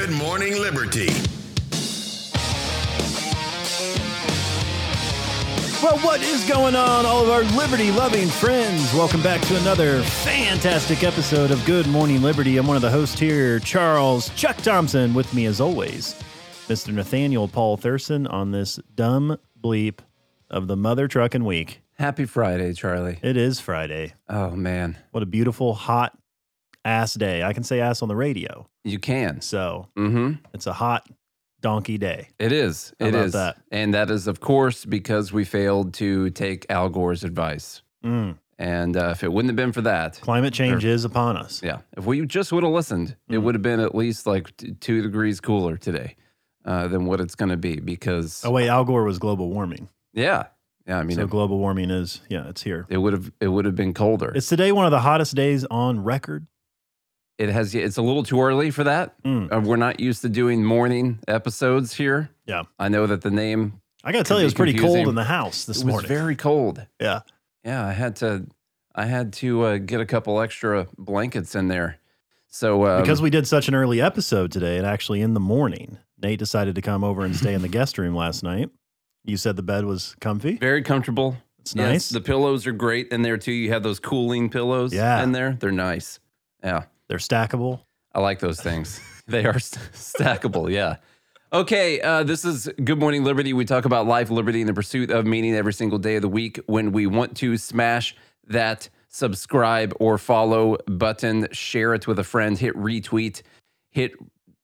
Good Morning Liberty. Well, what is going on, all of our liberty-loving friends? Welcome back to another fantastic episode of Good Morning Liberty. I'm one of the hosts here, Charles Chuck Thompson. With me, as always, Mr. Nathaniel Paul Thurston on this Dumb Bleep of the Mother Truckin' Week. Happy Friday, Charlie. It is Friday. Oh, man. What a beautiful, hot ass day. I can say ass on the radio. You can. So It's a hot donkey day. It is. How about that? And that is, of course, because we failed to take Al Gore's advice. And if it wouldn't have been for that. Climate change is upon us. Yeah. If we just would have listened, it would have been at least like 2 degrees cooler today than what it's going to be because. Oh, wait. Al Gore was global warming. Yeah. Yeah, I mean, so global warming is, it's here. It would have been colder. Is today one of the hottest days on record? It's a little too early for that. We're not used to doing morning episodes here. Yeah, I know that the name. I got to tell you, it was pretty cold in the house this morning. It was very cold. Yeah, I had to get a couple extra blankets in there. So because we did such an early episode today, and actually in the morning, Nate decided to come over and stay in the guest room last night. You said the bed was comfy? Very comfortable. It's nice. The pillows are great in there, too. You have those cooling pillows in there. They're nice. Yeah. They're stackable. I like those things. They are stackable, yeah. Okay, this is Good Morning Liberty. We talk about life, liberty, and the pursuit of meaning every single day of the week. When we want to, smash that subscribe or follow button. Share it with a friend. Hit retweet.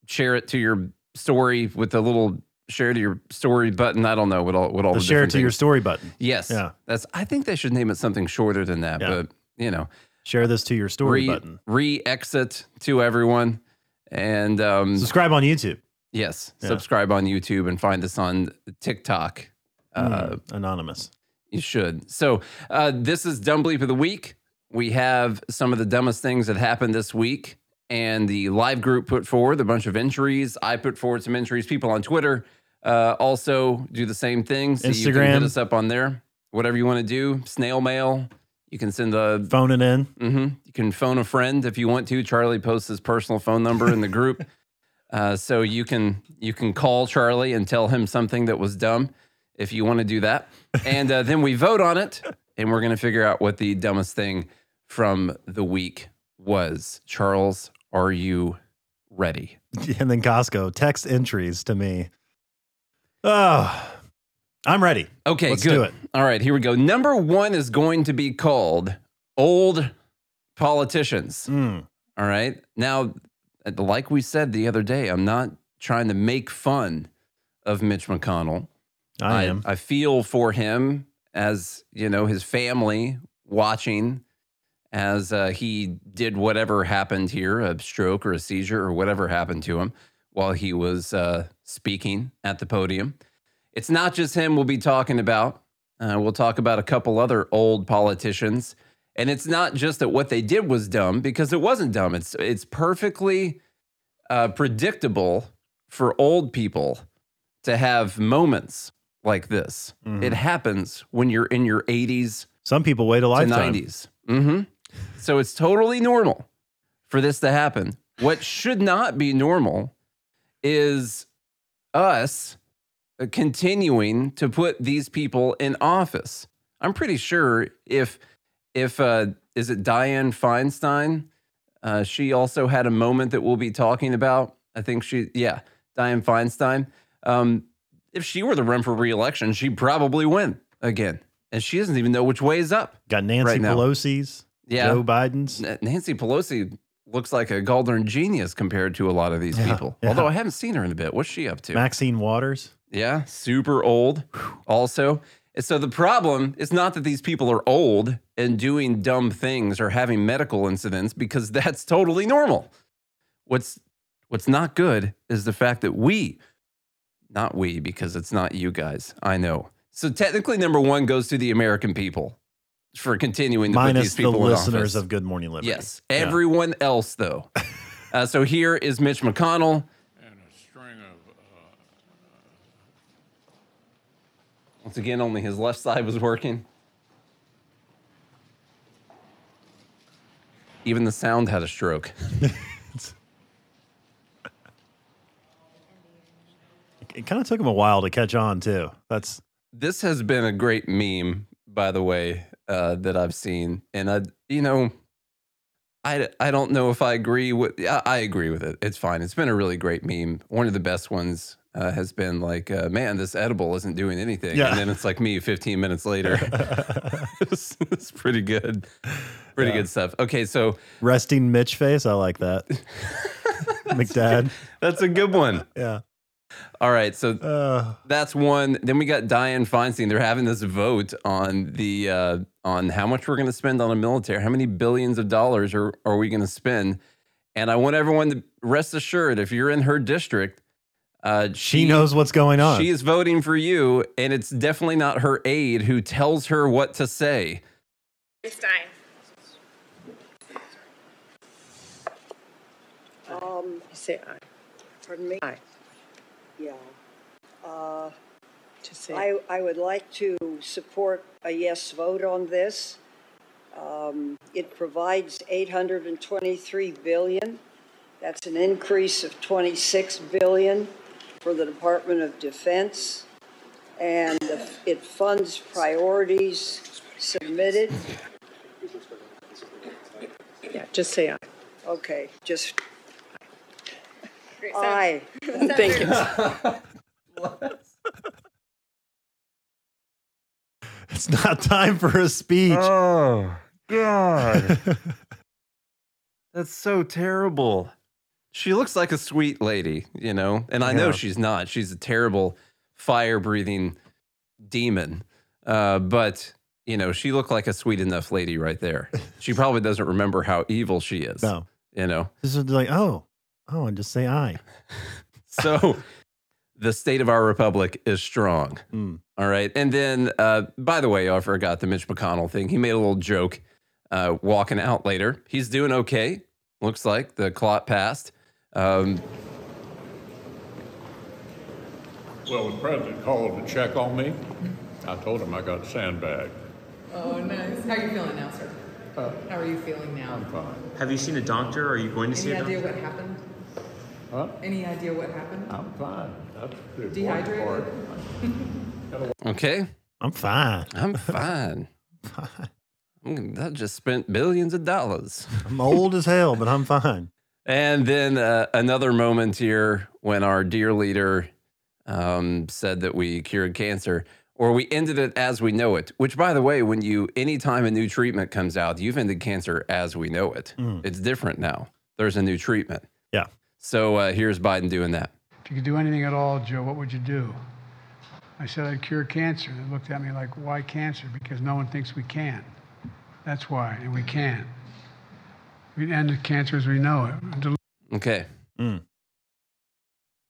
Share it to your story with a little... Share to your story button. I don't know what all the share to things. Your story button. Yes, yeah. I think they should name it something shorter than that. Yeah. But share this to your story button. Re-exit to everyone and subscribe on YouTube. Yes, yeah. Subscribe on YouTube and find us on TikTok. Anonymous. You should. So this is Dumb Bleep of the Week. We have some of the dumbest things that happened this week. And the live group put forward a bunch of entries. I put forward some entries. People on Twitter also do the same thing. So Instagram. You can hit us up on there. Whatever you want to do. Snail mail. You can send a... Phone it in. Mm-hmm. You can phone a friend if you want to. Charlie posts his personal phone number in the group. So you can call Charlie and tell him something that was dumb if you want to do that. And then we vote on it. And we're going to figure out what the dumbest thing from the week was. Charles, are you ready? And then Costco text entries to me. Oh, I'm ready. Okay, let's do it. All right, here we go. Number one is going to be called old politicians. All right. Now, like we said the other day, I'm not trying to make fun of Mitch McConnell. I am. I feel for him as, his family watching as he did whatever happened here, a stroke or a seizure or whatever happened to him while he was speaking at the podium. It's not just him we'll be talking about. We'll talk about a couple other old politicians. And it's not just that what they did was dumb, because it wasn't dumb. It's perfectly predictable for old people to have moments like this. It happens when you're in your 80s. Some people wait a lifetime. To 90s. So it's totally normal for this to happen. What should not be normal is us continuing to put these people in office. I'm pretty sure if is it Dianne Feinstein? She also had a moment that we'll be talking about. I think Dianne Feinstein. If she were to run for re-election, she'd probably win again. And she doesn't even know which way is up. Got Nancy Pelosi's, Joe Biden's. Nancy Pelosi looks like a golden genius compared to a lot of these people. Yeah. Although I haven't seen her in a bit. What's she up to? Maxine Waters. Yeah, super old also. And so the problem is not that these people are old and doing dumb things or having medical incidents, because that's totally normal. What's not good is the fact that not we, because it's not you guys, I know. So technically, number one goes to the American people for continuing to put these people in office. Minus the listeners of Good Morning Liberty. Yes. Everyone else, though. So here is Mitch McConnell. And a string of... Once again, only his left side was working. Even the sound had a stroke. It kind of took him a while to catch on, too. This has been a great meme, by the way, that I've seen. And, I don't know if I agree with... I agree with it. It's fine. It's been a really great meme. One of the best ones has been like, man, this edible isn't doing anything. Yeah. And then it's like me 15 minutes later. It's pretty good. Pretty good stuff. Okay, so... Resting Mitch face. I like that. McDad. That's a good one. Yeah. All right, so that's one. Then we got Dianne Feinstein. They're having this vote on the on how much we're going to spend on the military. How many billions of dollars are we going to spend? And I want everyone to rest assured, if you're in her district, she knows what's going on. She is voting for you, and it's definitely not her aide who tells her what to say. It's Dianne. You say aye. Pardon me? Aye. Yeah. To say. I would like to support a yes vote on this. It provides $823 billion. That's an increase of $26 billion for the Department of Defense. And it funds priorities submitted. Yeah, just say aye. Okay, just... Aye. Thank you. It's not time for a speech. Oh, God. That's so terrible. She looks like a sweet lady, you know? And I know she's not. She's a terrible fire-breathing demon. But, you know, she looked like a sweet enough lady right there. She probably doesn't remember how evil she is. No. You know? This is like, Oh, and just say aye. So the state of our republic is strong. Mm. All right. And then, by the way, I forgot the Mitch McConnell thing. He made a little joke walking out later. He's doing okay. Looks like the clot passed. Well, the president called to check on me. I told him I got sandbagged. Oh, nice. How are you feeling now, sir? How are you feeling now? I'm fine. Have you seen a doctor? Are you going to see a doctor? Any idea what happened? Huh? Any idea what happened? I'm fine. That's the dehydrated part. Okay. I'm fine. I'm fine. I just spent billions of dollars. I'm old as hell, but I'm fine. And then another moment here when our dear leader said that we cured cancer, or we ended it as we know it, which, by the way, anytime a new treatment comes out, you've ended cancer as we know it. Mm. It's different now. There's a new treatment. Yeah. So here's Biden doing that. If you could do anything at all, Joe, what would you do? I said I'd cure cancer. They looked at me like, why cancer? Because no one thinks we can. That's why, and we can. We'd end cancer as we know it. Okay. Mm.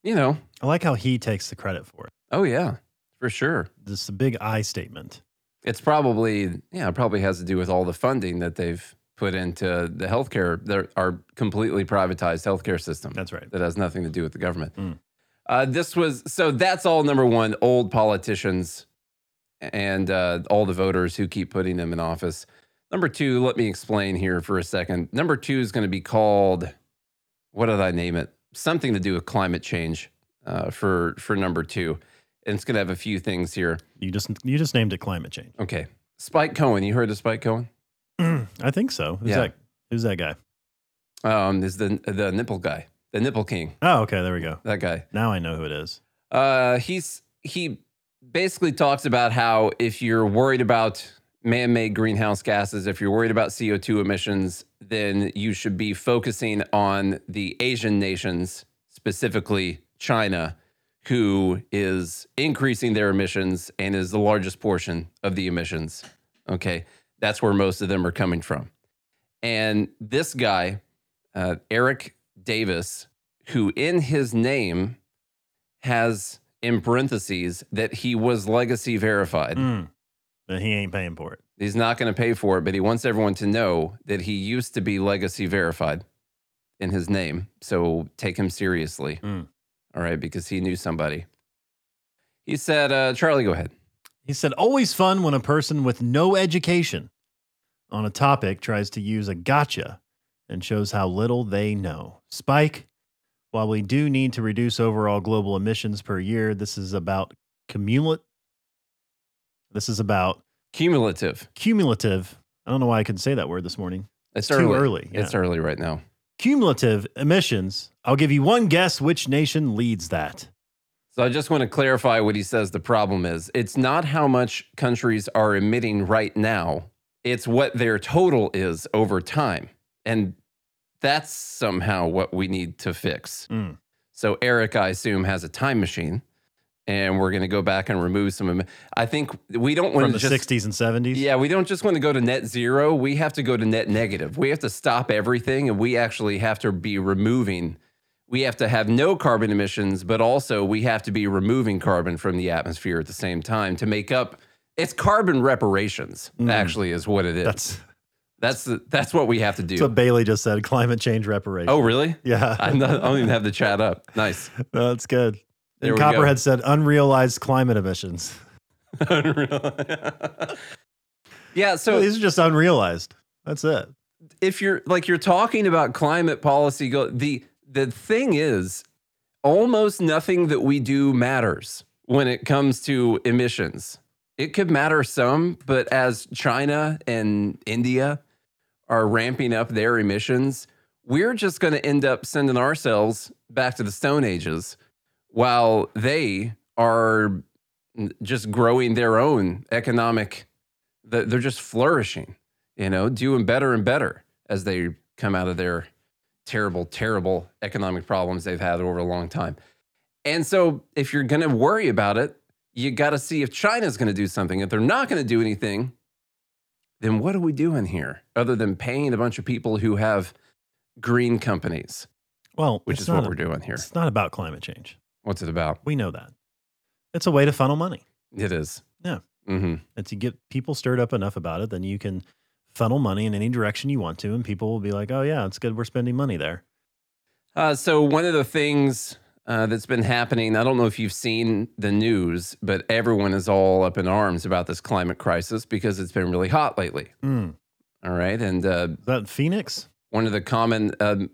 You know. I like how he takes the credit for it. Oh, yeah, for sure. This is a big I statement. It's probably, it probably has to do with all the funding that they've put into the healthcare, our completely privatized healthcare system. That's right. That has nothing to do with the government. Mm. So that's all number one, old politicians and all the voters who keep putting them in office. Number two, let me explain here for a second. Number two is going to be called, what did I name it? Something to do with climate change for number two. And it's going to have a few things here. You just named it climate change. Okay. Spike Cohen. You heard of Spike Cohen? I think so. Who's that guy? Is the nipple guy, the nipple king. Oh, okay, there we go. That guy. Now I know who it is. He basically talks about how if you're worried about man-made greenhouse gases, if you're worried about CO2 emissions, then you should be focusing on the Asian nations, specifically China, who is increasing their emissions and is the largest portion of the emissions. Okay. That's where most of them are coming from. And this guy, Eric Davis, who in his name has in parentheses that he was legacy verified. But he ain't paying for it. He's not going to pay for it, but he wants everyone to know that he used to be legacy verified in his name. So take him seriously. All right, because he knew somebody. He said, Charlie, go ahead. He said, always fun when a person with no education on a topic tries to use a gotcha and shows how little they know. Spike, While we do need to reduce overall global emissions per year, this is about cumulative. I don't know why I couldn't say that word this morning. It's too early. Yeah. It's early right now. Cumulative emissions. I'll give you one guess which nation leads that. So I just want to clarify what he says the problem is. It's not how much countries are emitting right now. It's what their total is over time. And that's somehow what we need to fix. Mm. So Eric, I assume, has a time machine. And we're going to go back and remove some. I think we don't want to just... From the 60s and 70s? Yeah, we don't just want to go to net zero. We have to go to net negative. We have to stop everything, and we actually have to be removing. We have to have no carbon emissions, but also we have to be removing carbon from the atmosphere at the same time to make up... It's carbon reparations, actually, is what it is. That's what we have to do. That's what Bailey just said, climate change reparations. Oh, really? Yeah. I don't even have the chat up. Nice. No, that's good. And Copperhead said, unrealized climate emissions. Yeah, so... These are just unrealized. That's it. If you're talking about climate policy, the thing is, almost nothing that we do matters when it comes to emissions. It could matter some, but as China and India are ramping up their emissions, we're just going to end up sending ourselves back to the Stone Ages while they are just growing their own economic, they're just flourishing, doing better and better as they come out of their terrible, terrible economic problems they've had over a long time. And so if you're going to worry about it, you got to see if China's going to do something. If they're not going to do anything, then what are we doing here other than paying a bunch of people who have green companies? Well, which is what we're doing here. It's not about climate change. What's it about? We know that. It's a way to funnel money. It is. Yeah. Mm-hmm. And to get people stirred up enough about it, then you can funnel money in any direction you want to, and people will be like, oh, yeah, it's good. We're spending money there. So one of the things that's been happening, I don't know if you've seen the news, but everyone is all up in arms about this climate crisis because it's been really hot lately. Mm. All right. And is that Phoenix? One of the common, it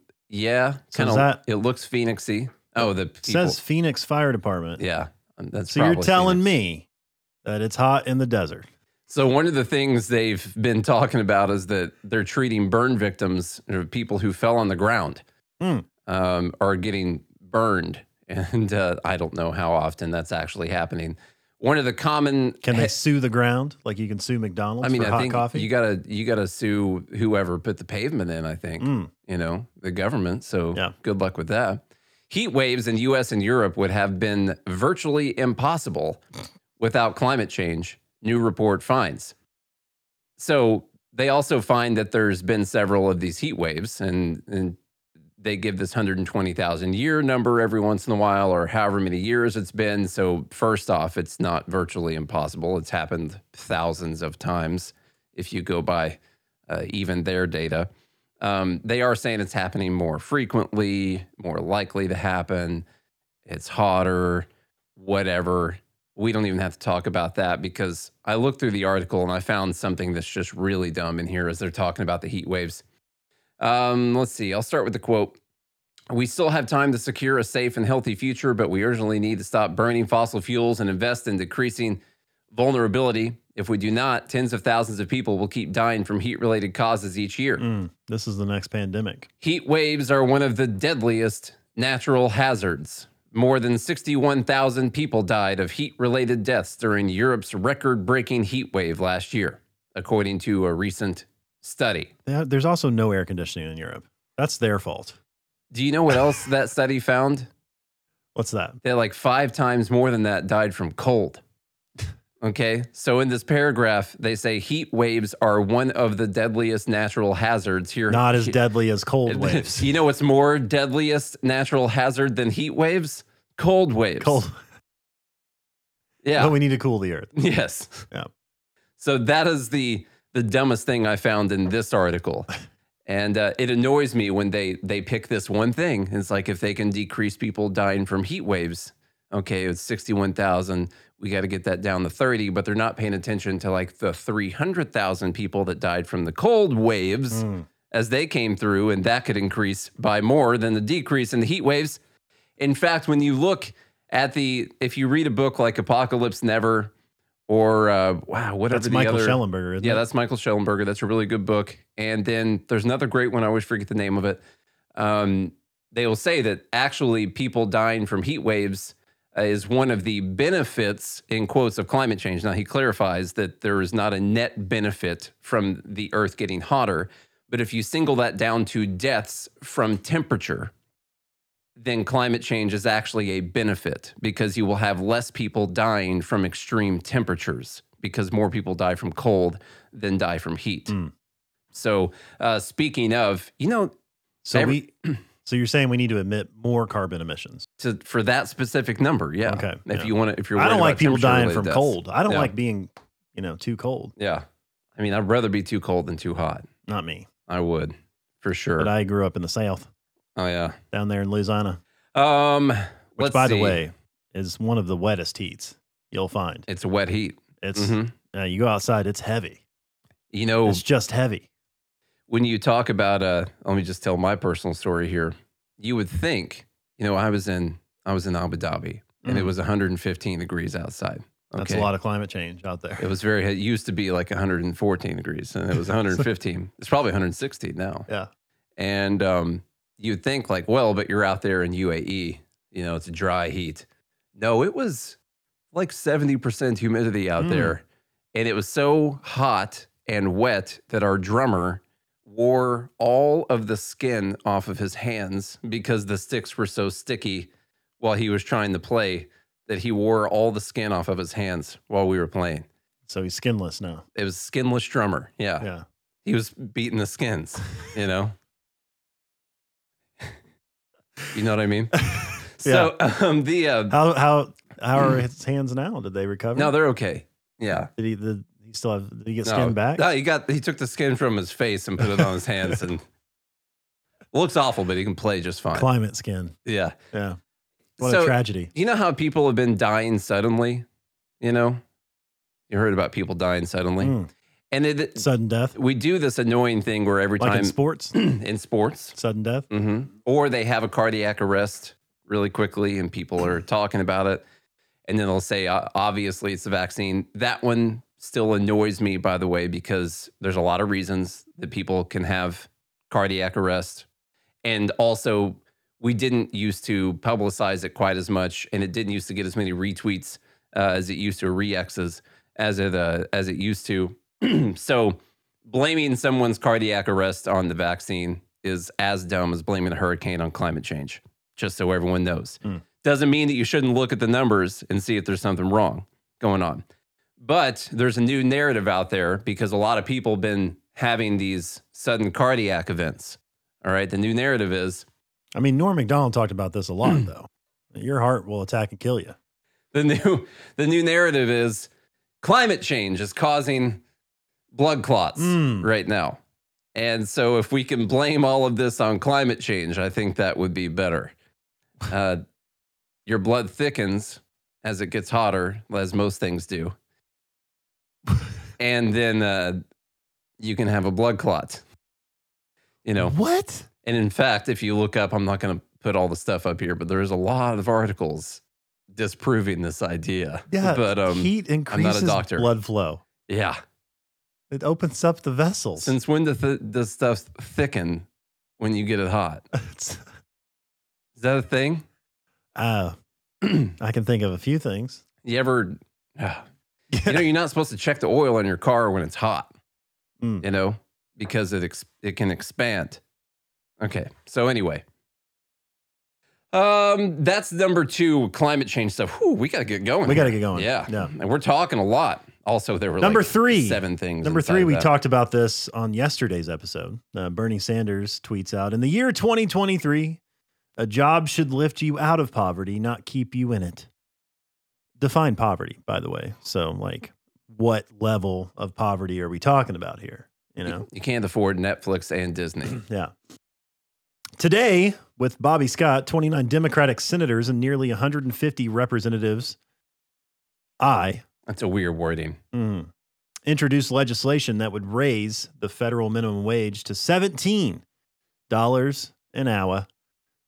looks Phoenix-y. Oh, it says Phoenix Fire Department. Yeah. That's so you're telling me that it's hot in the desert. So one of the things they've been talking about is that they're treating burn victims, or people who fell on the ground, are getting burned. And I don't know how often that's actually happening. One of the common... Can they sue the ground? Like you can sue McDonald's for hot coffee? You gotta sue whoever put the pavement in, I think, the government. So good luck with that. Heat waves in U.S. and Europe would have been virtually impossible without climate change, new report finds. So they also find that there's been several of these heat waves, and they give this 120,000-year number every once in a while, or however many years it's been. So first off, it's not virtually impossible. It's happened thousands of times if you go by even their data. They are saying it's happening more frequently, more likely to happen. It's hotter, whatever. We don't even have to talk about that because I looked through the article and I found something that's just really dumb in here as they're talking about the heat waves. Let's see. I'll start with the quote. We still have time to secure a safe and healthy future, but we urgently need to stop burning fossil fuels and invest in decreasing vulnerability. If we do not, tens of thousands of people will keep dying from heat-related causes each year. This is the next pandemic. Heat waves are one of the deadliest natural hazards. More than 61,000 people died of heat-related deaths during Europe's record-breaking heat wave last year, according to a recent study. There's also no air conditioning in Europe. That's their fault. Do you know what else that study found? What's that? They're like 5 times more than that died from cold. Okay, so in this paragraph, they say heat waves are one of the deadliest natural hazards here. Not as deadly as cold waves. You know what's more deadliest natural hazard than heat waves? Cold waves. Cold. Yeah. But we need to cool the earth. Yes. Yeah. So that is the dumbest thing I found in this article. And it annoys me when they pick this one thing. It's like if they can decrease people dying from heat waves, okay, it's 61,000. We got to get that down to 30, but they're not paying attention to like the 300,000 people that died from the cold waves as they came through, and that could increase by more than the decrease in the heat waves. In fact, when you look at the, if you read a book like Apocalypse Never or, whatever that's the Michael other. Schellenberger, isn't it? Yeah, that's Michael Schellenberger. That's a really good book. And then there's another great one. I always forget the name of it. They will say that actually people dying from heat waves is one of the benefits, in quotes, of climate change. Now, he clarifies that there is not a net benefit from the Earth getting hotter, but if you single that down to deaths from temperature, then climate change is actually a benefit because you will have less people dying from extreme temperatures because more people die from cold than die from heat. Mm. So speaking of, So you're saying we need to emit more carbon emissions for that specific number, yeah. Okay. If you want to, I don't like people dying from cold. I don't like being, too cold. Yeah, I mean, I'd rather be too cold than too hot. Not me. I would, for sure. But I grew up in the South. Oh yeah, down there in Louisiana. Which, by the way, is one of the wettest heats you'll find. It's a wet heat. It's you go outside, it's heavy. It's just heavy. When you talk about, let me just tell my personal story here. You would think, I was in Abu Dhabi and it was 115 degrees outside. Okay? That's a lot of climate change out there. It was it used to be like 114 degrees and it was 115. It's probably 116 now. Yeah. And you'd think like, well, but you're out there in UAE, it's a dry heat. No, it was like 70% humidity out there. And it was so hot and wet that our drummer wore all of the skin off of his hands because the sticks were so sticky while he was trying to play that he wore all the skin off of his hands while we were playing. So he's skinless now. It was a skinless drummer. Yeah. Yeah. He was beating the skins, You know what I mean? So how are his hands now? Did they recover? No, they're okay. Yeah. Did he get skin back? No, he took the skin from his face and put it on his hands and looks awful, but he can play just fine. Climate skin. Yeah. Yeah. What a tragedy. You know how people have been dying suddenly? You heard about people dying suddenly. Mm. And sudden death. We do this annoying thing where every time. Like in sports? In sports. Sudden death. Mm-hmm. Or they have a cardiac arrest really quickly and people are talking about it. And then they'll say, obviously, it's the vaccine. That one still annoys me, by the way, because there's a lot of reasons that people can have cardiac arrest. And also, we didn't used to publicize it quite as much, and it didn't used to get as many retweets as it used to, or re-exes as it used to. So blaming someone's cardiac arrest on the vaccine is as dumb as blaming a hurricane on climate change, just so everyone knows. Mm. Doesn't mean that you shouldn't look at the numbers and see if there's something wrong going on. But there's a new narrative out there because a lot of people have been having these sudden cardiac events. All right. The new narrative is. I mean, Norm Macdonald talked about this a lot, though. Your heart will attack and kill you. The new narrative is climate change is causing blood clots right now. And so if we can blame all of this on climate change, I think that would be better. Your blood thickens as it gets hotter, as most things do. And then you can have a blood clot. What? And in fact, if you look up, I'm not going to put all the stuff up here, but there is a lot of articles disproving this idea. Yeah, but heat increases I'm not a doctor. Blood flow. Yeah. It opens up the vessels. Since when does stuff thicken when you get it hot? Is that a thing? I can think of a few things. You ever... you're not supposed to check the oil in your car when it's hot, because it can expand. Okay, so anyway. That's number two, climate change stuff. Whew, we got to get going. Yeah. And we're talking a lot. Also, there were number three, seven things. Number three, we talked about this on yesterday's episode. Bernie Sanders tweets out, in the year 2023, a job should lift you out of poverty, not keep you in it. Define poverty, by the way. So, what level of poverty are we talking about here? You can't afford Netflix and Disney. Yeah. Today, with Bobby Scott, 29 Democratic senators and nearly 150 representatives, that's a weird wording. Introduced legislation that would raise the federal minimum wage to $17 an hour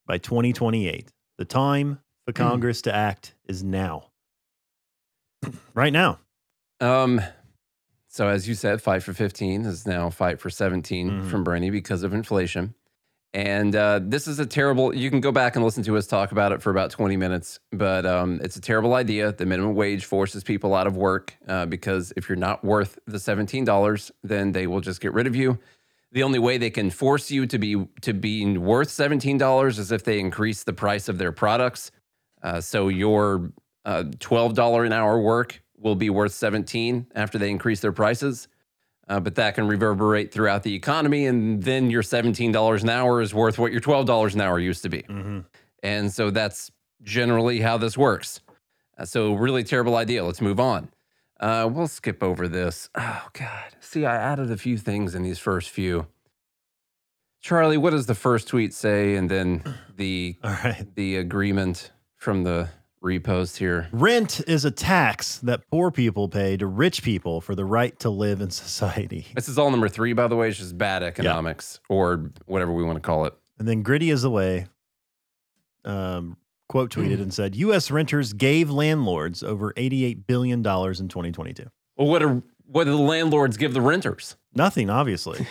by 2028. The time for Congress to act is now. Right now. So as you said, fight for 15 is now fight for 17 from Bernie because of inflation. And this is a terrible, you can go back and listen to us talk about it for about 20 minutes, but it's a terrible idea. The minimum wage forces people out of work because if you're not worth the $17, then they will just get rid of you. The only way they can force you to be worth $17 is if they increase the price of their products. So your $12 an hour work will be worth $17 after they increase their prices. But that can reverberate throughout the economy. And then your $17 an hour is worth what your $12 an hour used to be. Mm-hmm. And so that's generally how this works. So really terrible idea. Let's move on. We'll skip over this. Oh, God. See, I added a few things in these first few. Charlie, what does the first tweet say? And then the agreement from the repost here. Rent is a tax that poor people pay to rich people for the right to live in society. This is all number 3, by the way. It's just bad economics or whatever we want to call it. And then Gritty is away. Quote tweeted and said, U.S. renters gave landlords over $88 billion in 2022. Well, what do the landlords give the renters? Nothing, obviously,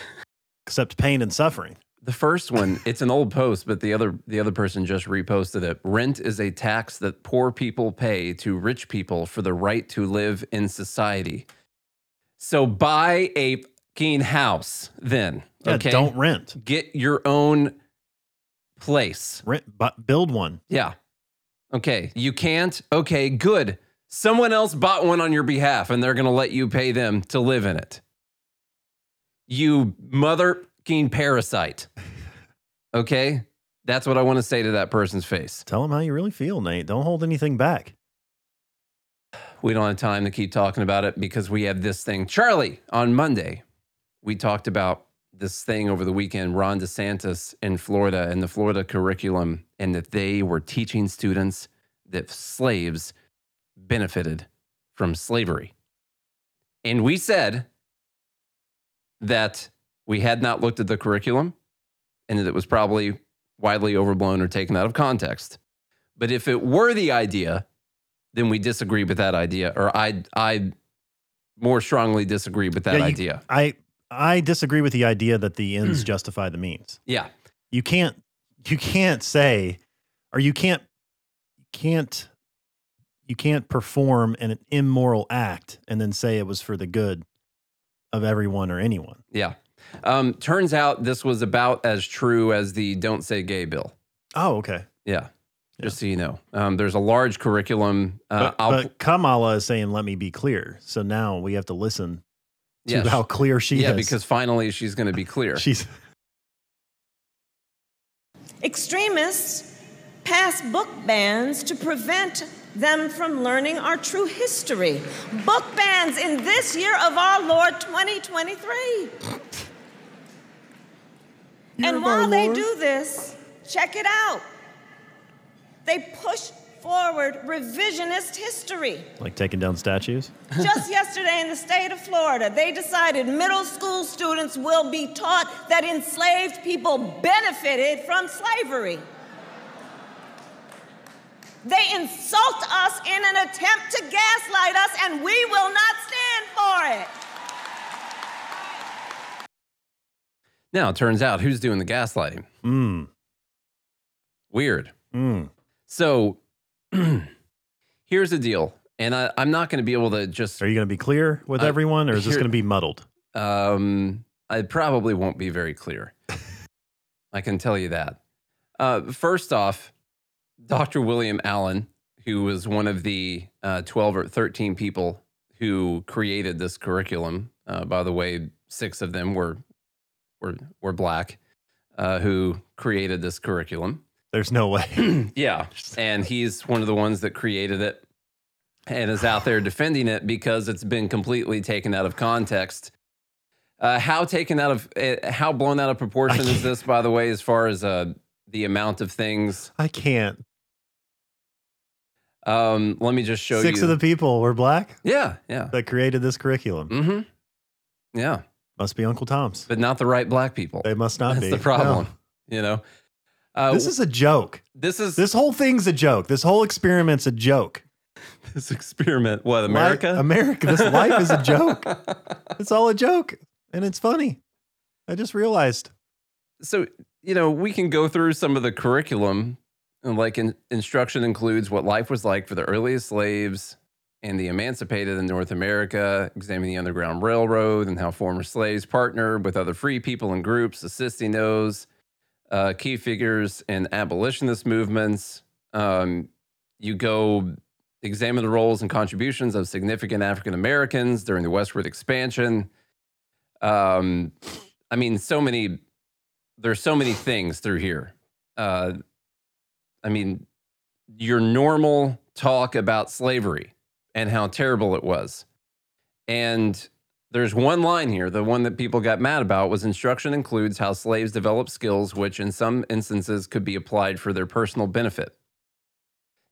except pain and suffering. The first one, it's an old post, but the other person just reposted it. Rent is a tax that poor people pay to rich people for the right to live in society. So buy a fucking house then. Yeah, okay? Don't rent. Get your own place. Rent, build one. Yeah. Okay, you can't? Okay, good. Someone else bought one on your behalf, and they're going to let you pay them to live in it. You motherfucking parasite. Okay? That's what I want to say to that person's face. Tell them how you really feel, Nate. Don't hold anything back. We don't have time to keep talking about it because we have this thing. Charlie, on Monday, we talked about this thing over the weekend, Ron DeSantis in Florida and the Florida curriculum, and that they were teaching students that slaves benefited from slavery. And we said that we had not looked at the curriculum and that it was probably widely overblown or taken out of context. But if it were the idea, then we disagree with that idea, or I more strongly disagree with that idea. I disagree with the idea that the ends justify the means. Yeah. You can't say, or you can't perform an immoral act and then say it was for the good of everyone or anyone. Yeah. Turns out this was about as true as the Don't Say Gay bill. Oh, okay. Yeah. Just so you know, there's a large curriculum. But Kamala is saying, let me be clear. So now we have to listen to how clear she is. Yeah, because finally she's going to be clear. Extremists pass book bans to prevent them from learning our true history. Book bans in this year of our Lord 2023. And while they do this, check it out. They push forward revisionist history. Like taking down statues? Just yesterday in the state of Florida, they decided middle school students will be taught that enslaved people benefited from slavery. They insult us in an attempt to gaslight us, and we will not stand for it. Now, it turns out, who's doing the gaslighting? Weird. So, here's the deal, and I'm not going to be able to just... Are you going to be clear with everyone, or is this going to be muddled? I probably won't be very clear. I can tell you that. First off, Dr. William Allen, who was one of the 12 or 13 people who created this curriculum, by the way, 6 of them were black, who created this curriculum. There's no way. Yeah. And he's one of the ones that created it and is out there defending it because it's been completely taken out of context. How blown out of proportion is this, by the way, as far as the amount of things? I can't. Let me just show 6 you. 6 of the people were black? Yeah. Yeah. That created this curriculum. Mm-hmm. Yeah. Must be Uncle Tom's. But not the right black people. They must not be. That's the problem, no. You know. This is a joke. This whole thing's a joke. This whole experiment's a joke. This experiment, what, America? America, this life is a joke. It's all a joke, and it's funny. I just realized. So, you know, we can go through some of the curriculum, and like instruction includes what life was like for the earliest slaves and the emancipated in North America, examining the Underground Railroad and how former slaves partnered with other free people and groups, assisting those key figures in abolitionist movements. You go examine the roles and contributions of significant African Americans during the westward expansion. I mean, there's so many things through here. I mean, your normal talk about slavery and how terrible it was. And there's one line here, the one that people got mad about was instruction includes how slaves develop skills, which in some instances could be applied for their personal benefit.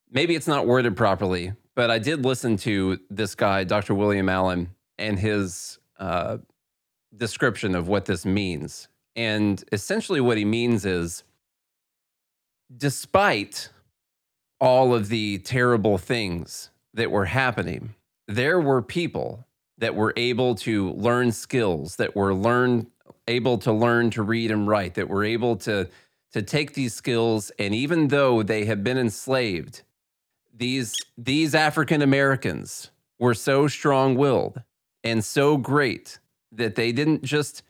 Maybe it's not worded properly, but I did listen to this guy, Dr. William Allen, and his description of what this means. And essentially what he means is, despite all of the terrible things that were happening, there were people that were able to learn skills, that were able to learn to read and write, that were able to take these skills, and even though they had been enslaved, these African Americans were so strong-willed and so great that they didn't just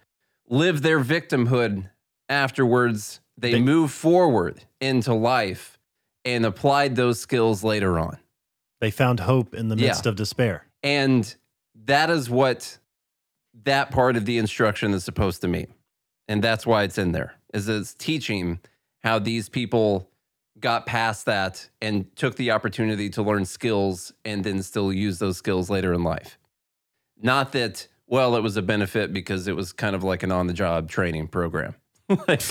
live their victimhood afterwards. They moved forward into life and applied those skills later on. They found hope in the midst of despair. And that is what that part of the instruction is supposed to mean. And that's why it's in there, is it's teaching how these people got past that and took the opportunity to learn skills and then still use those skills later in life. Not that, well, it was a benefit because it was kind of like an on-the-job training program. Like,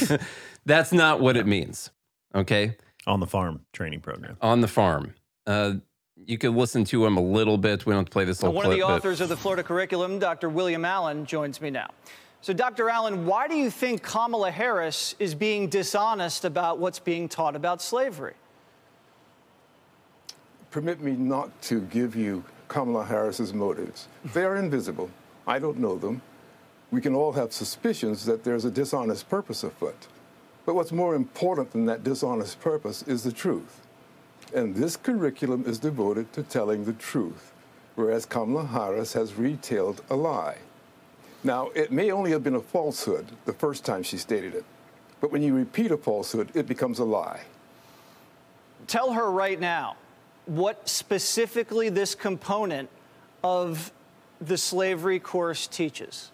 that's not what it means, okay? On the farm training program. On the farm. You can listen to him a little bit. We don't play this whole clip. One of the authors of the Florida curriculum, Dr. William Allen, joins me now. So, Dr. Allen, why do you think Kamala Harris is being dishonest about what's being taught about slavery? Permit me not to give you Kamala Harris's motives. They are invisible. I don't know them. We can all have suspicions that there's a dishonest purpose afoot. But what's more important than that dishonest purpose is the truth. And this curriculum is devoted to telling the truth, whereas Kamala Harris has retailed a lie. Now, it may only have been a falsehood the first time she stated it, but when you repeat a falsehood, it becomes a lie. Tell her right now what specifically this component of the slavery course teaches.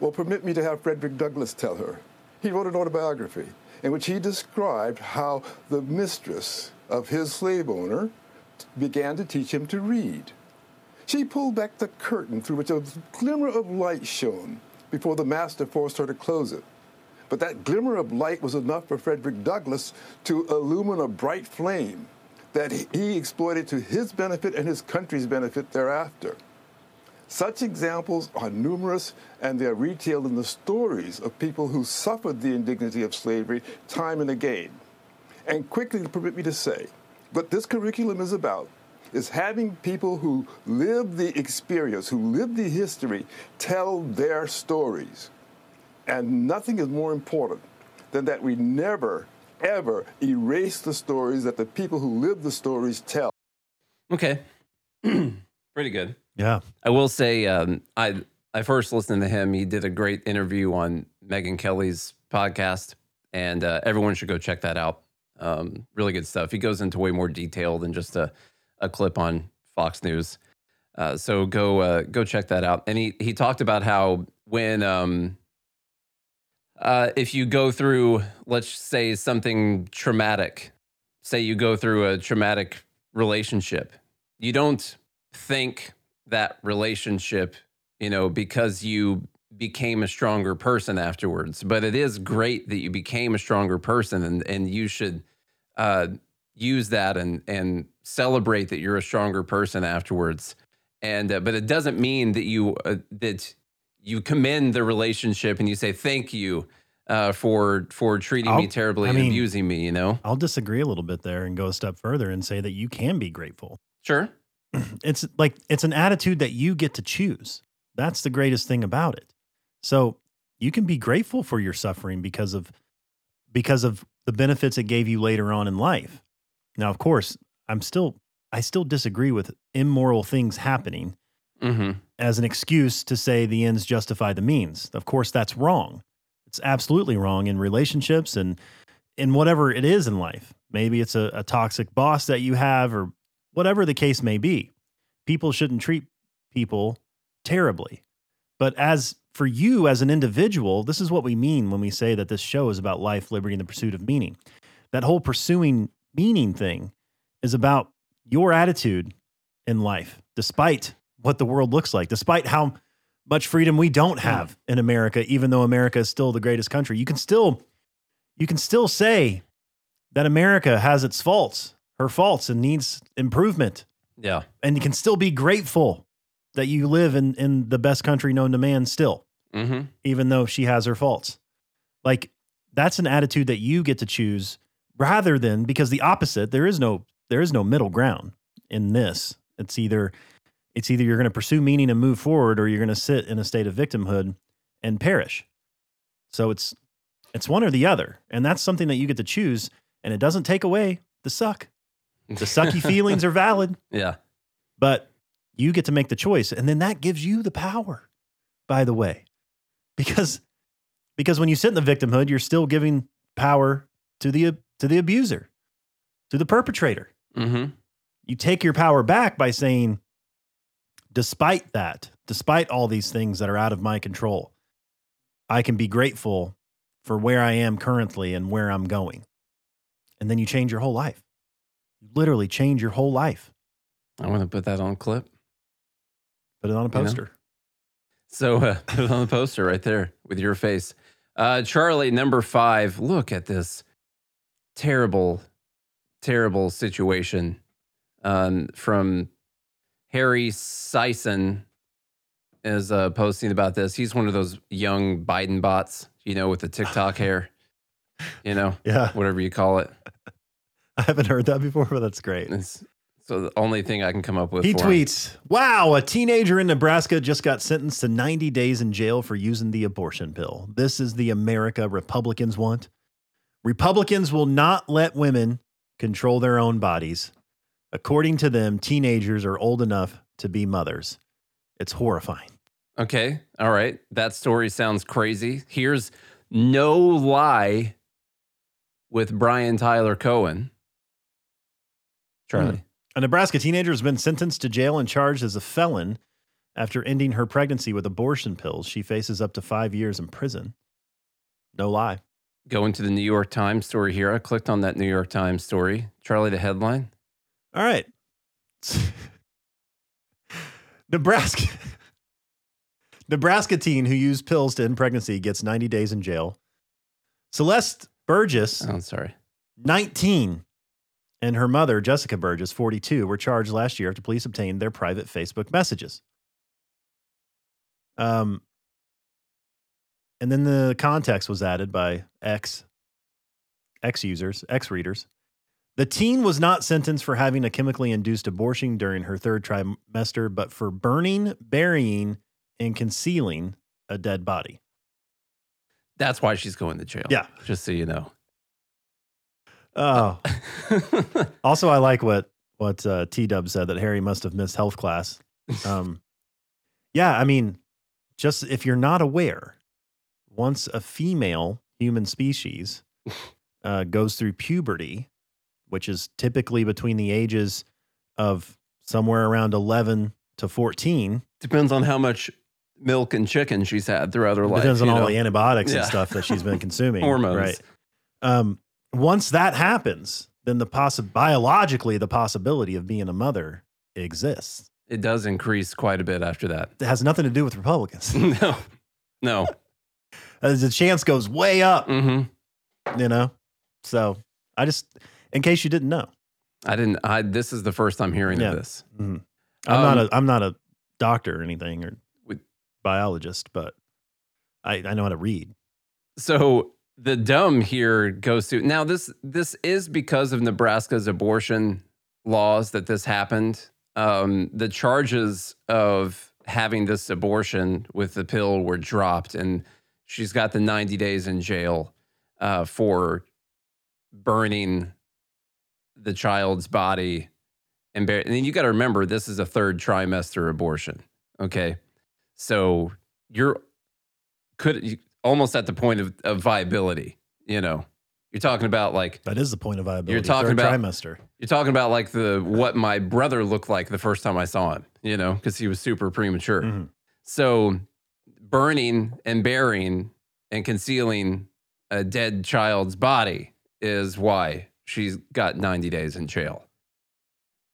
Well, permit me to have Frederick Douglass tell her. He wrote an autobiography in which he described how the mistress of his slave owner began to teach him to read. She pulled back the curtain through which a glimmer of light shone before the master forced her to close it. But that glimmer of light was enough for Frederick Douglass to illumine a bright flame that he exploited to his benefit and his country's benefit thereafter. Such examples are numerous, and they're retailed in the stories of people who suffered the indignity of slavery time and again. And quickly, permit me to say, what this curriculum is about is having people who live the experience, who live the history, tell their stories. And nothing is more important than that we never, ever erase the stories that the people who live the stories tell. Okay. Pretty good. Yeah, I will say I first listened to him. He did a great interview on Megyn Kelly's podcast, and everyone should go check that out. Really good stuff. He goes into way more detail than just a clip on Fox News. So go check that out. And he talked about how when if you go through, let's say something traumatic, say you go through a traumatic relationship, you don't think that relationship, you know, because you became a stronger person afterwards. But it is great that you became a stronger person, and you should use that and celebrate that you're a stronger person afterwards. And but it doesn't mean that you commend the relationship and you say thank you for treating me terribly and abusing me, you know? I'll disagree a little bit there and go a step further and say that you can be grateful. Sure. It's like, it's an attitude that you get to choose. That's the greatest thing about it. So you can be grateful for your suffering because of the benefits it gave you later on in life. Now, of course, I still disagree with immoral things happening as an excuse to say the ends justify the means. Of course, that's wrong. It's absolutely wrong in relationships and in whatever it is in life. Maybe it's a toxic boss that you have or whatever the case may be. People shouldn't treat people terribly. But as for you as an individual, this is what we mean when we say that this show is about life, liberty, and the pursuit of meaning. That whole pursuing meaning thing is about your attitude in life, despite what the world looks like, despite how much freedom we don't have in America, even though America is still the greatest country. You can still say that America has its faults, her faults, and needs improvement. Yeah. And you can still be grateful that you live in the best country known to man still, even though she has her faults. Like, that's an attitude that you get to choose rather than, because the opposite, there is no middle ground in this. It's either you're going to pursue meaning and move forward, or you're going to sit in a state of victimhood and perish. So it's one or the other. And that's something that you get to choose, and it doesn't take away the suck. The sucky feelings are valid. Yeah. But you get to make the choice. And then that gives you the power, by the way, because when you sit in the victimhood, you're still giving power to the abuser, to the perpetrator. Mm-hmm. You take your power back by saying, despite all these things that are out of my control, I can be grateful for where I am currently and where I'm going. And then you change your whole life. You literally change your whole life. I want to put that on a clip. Put it on a poster. You know? So put it on the poster right there with your face. Charlie, number 5, look at this terrible, terrible situation from Harry Sisson is posting about this. He's one of those young Biden bots, you know, with the TikTok hair, you know, whatever you call it. I haven't heard that before, but that's great. So the only thing I can come up with. He tweets, wow, a teenager in Nebraska just got sentenced to 90 days in jail for using the abortion pill. This is the America Republicans want. Republicans will not let women control their own bodies. According to them, teenagers are old enough to be mothers. It's horrifying. Okay. All right. That story sounds crazy. Here's No Lie with Brian Tyler Cohen. Charlie. A Nebraska teenager has been sentenced to jail and charged as a felon after ending her pregnancy with abortion pills. She faces up to 5 years in prison. No lie. Going to the New York Times story here. I clicked on that New York Times story. Charlie, the headline. All right. Nebraska teen who used pills to end pregnancy gets 90 days in jail. Celeste Burgess. Oh, sorry. 19. And her mother, Jessica Burgess, 42, were charged last year after police obtained their private Facebook messages. And then the context was added by X readers. The teen was not sentenced for having a chemically induced abortion during her third trimester, but for burning, burying, and concealing a dead body. That's why she's going to jail. Yeah. Just so you know. Oh, also, I like what T-Dub said, that Harry must have missed health class. Yeah, I mean, just if you're not aware, once a female human species goes through puberty, which is typically between the ages of somewhere around 11 to 14. Depends on how much milk and chicken she's had throughout her life. Depends on all the antibiotics and stuff that she's been consuming. Hormones. Right. Once that happens, then biologically the possibility of being a mother exists. It does increase quite a bit after that. It has nothing to do with Republicans. No. The chance goes way up, you know? So in case you didn't know. This is the first I'm hearing of this. Mm-hmm. I'm not a doctor or anything or biologist, but I know how to read. So the dumb here goes to, now this is because of Nebraska's abortion laws that this happened. The charges of having this abortion with the pill were dropped, and she's got the 90 days in jail for burning the child's body. And then you got to remember, this is a third trimester abortion. Okay. So you're almost at the point of viability, you know. You're talking about like... That is the point of viability. You're talking about like what my brother looked like the first time I saw him, you know, because he was super premature. Mm-hmm. So burning and burying and concealing a dead child's body is why she's got 90 days in jail.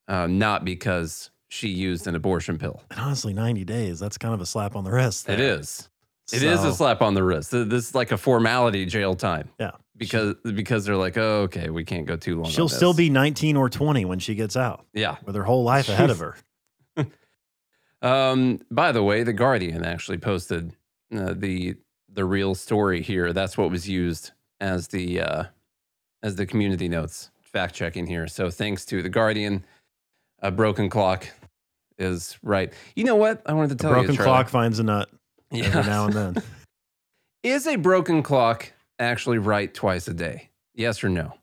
Not because she used an abortion pill. And honestly, 90 days, that's kind of a slap on the wrist there. It is. It is a slap on the wrist. This is like a formality jail time. Yeah. Because they're like, oh, okay, we can't go too long. She'll still be 19 or 20 when she gets out. Yeah. With her whole life ahead of her. By the way, The Guardian actually posted the real story here. That's what was used as the community notes fact checking here. So thanks to The Guardian. A broken clock is right. You know what? I wanted to tell you, broken clock finds a nut every now and then. Is a broken clock actually right twice a day? Yes or no?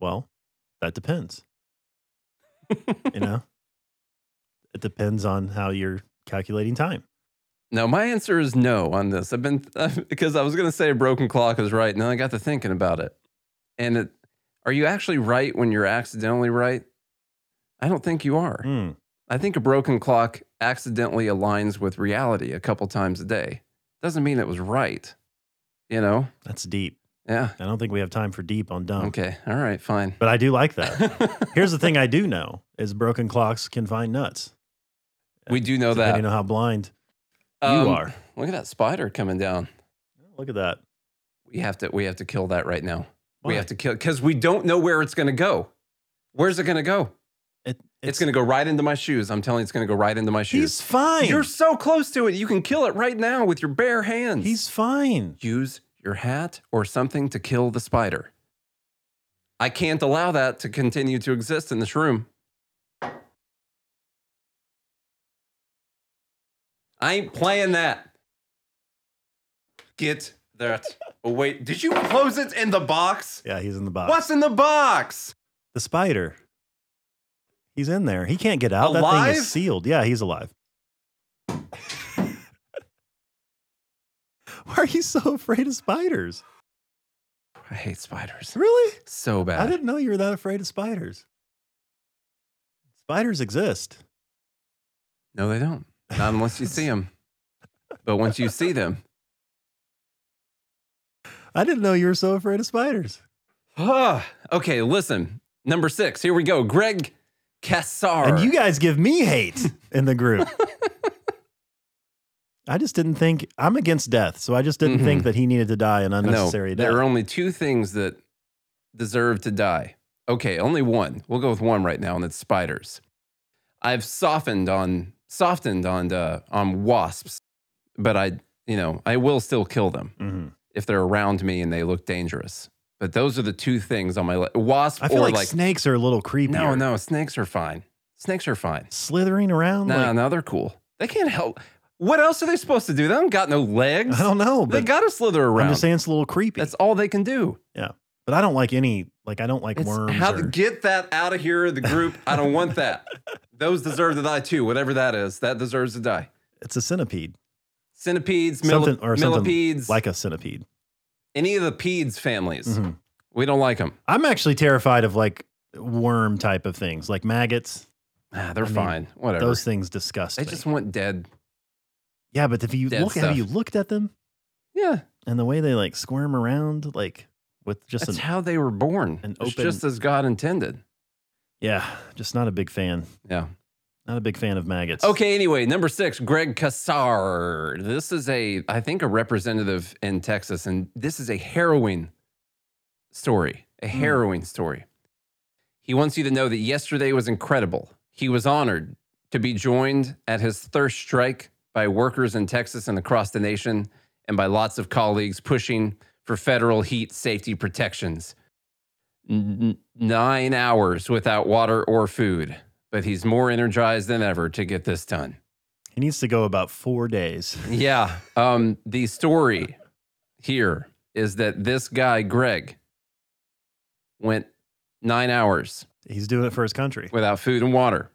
Well, that depends. You know, it depends on how you're calculating time. No, my answer is no on this. Because I was going to say a broken clock is right, and then I got to thinking about it. And are you actually right when you're accidentally right? I don't think you are. I think a broken clock accidentally aligns with reality a couple times a day. Doesn't mean it was right. You know, that's deep. Yeah. I don't think we have time for deep on dumb. Okay. All right, fine. But I do like that. Here's the thing I do know is broken clocks can find nuts. We do know that. I don't know how blind you are. Look at that spider coming down. Look at that. We have to kill that right now. Why? We have to kill it because we don't know where it's going to go. Where's it going to go? It's going to go right into my shoes. I'm telling you, it's going to go right into my shoes. He's fine. You're so close to it. You can kill it right now with your bare hands. He's fine. Use your hat or something to kill the spider. I can't allow that to continue to exist in this room. I ain't playing that. Get that. Oh, wait. Did you close it in the box? Yeah, he's in the box. What's in the box? The spider. He's in there. He can't get out. Alive? That thing is sealed. Yeah, he's alive. Why are you so afraid of spiders? I hate spiders. Really? So bad. I didn't know you were that afraid of spiders. Spiders exist. No, they don't. Not unless you see them. But once you see them. I didn't know you were so afraid of spiders. Okay, listen. Number 6. Here we go. Greg Casar. And you guys give me hate in the group. I just didn't think, I'm against death, so I just didn't think that he needed to die an unnecessary death. There are only 2 things that deserve to die. Okay, only one. We'll go with one right now, and it's spiders. I've softened on wasps, but I will still kill them if they're around me and they look dangerous. But those are the 2 things on my list. Wasp, I feel, or like snakes are a little creepy. No, snakes are fine. Slithering around? No, they're cool. They can't help. What else are they supposed to do? They don't got no legs. I don't know. They got to slither around. I'm just saying it's a little creepy. That's all they can do. Yeah. But I don't like worms. Get that out of here, the group. I don't want that. Those deserve to die too. Whatever that is, that deserves to die. It's a centipede. Centipedes, millipedes. Like a centipede. Any of the pedes families, we don't like them. I'm actually terrified of like worm type of things, like maggots. Fine. Whatever. Those things disgust me. I just want dead. Yeah, but if you look at, have you looked at them? Yeah. And the way they like squirm around, like with just that's how they were born. It's just as God intended. Yeah, just not a big fan. Yeah. Not a big fan of maggots. Okay, anyway, number 6, Greg Casar. This is I think a representative in Texas, and this is a harrowing story. He wants you to know that yesterday was incredible. He was honored to be joined at his thirst strike by workers in Texas and across the nation. and by lots of colleagues pushing for federal heat safety protections. 9 hours without water or food, but he's more energized than ever to get this done. He needs to go about 4 days. Yeah. The story here is that this guy, Greg, went 9 hours. He's doing it for his country. Without food and water,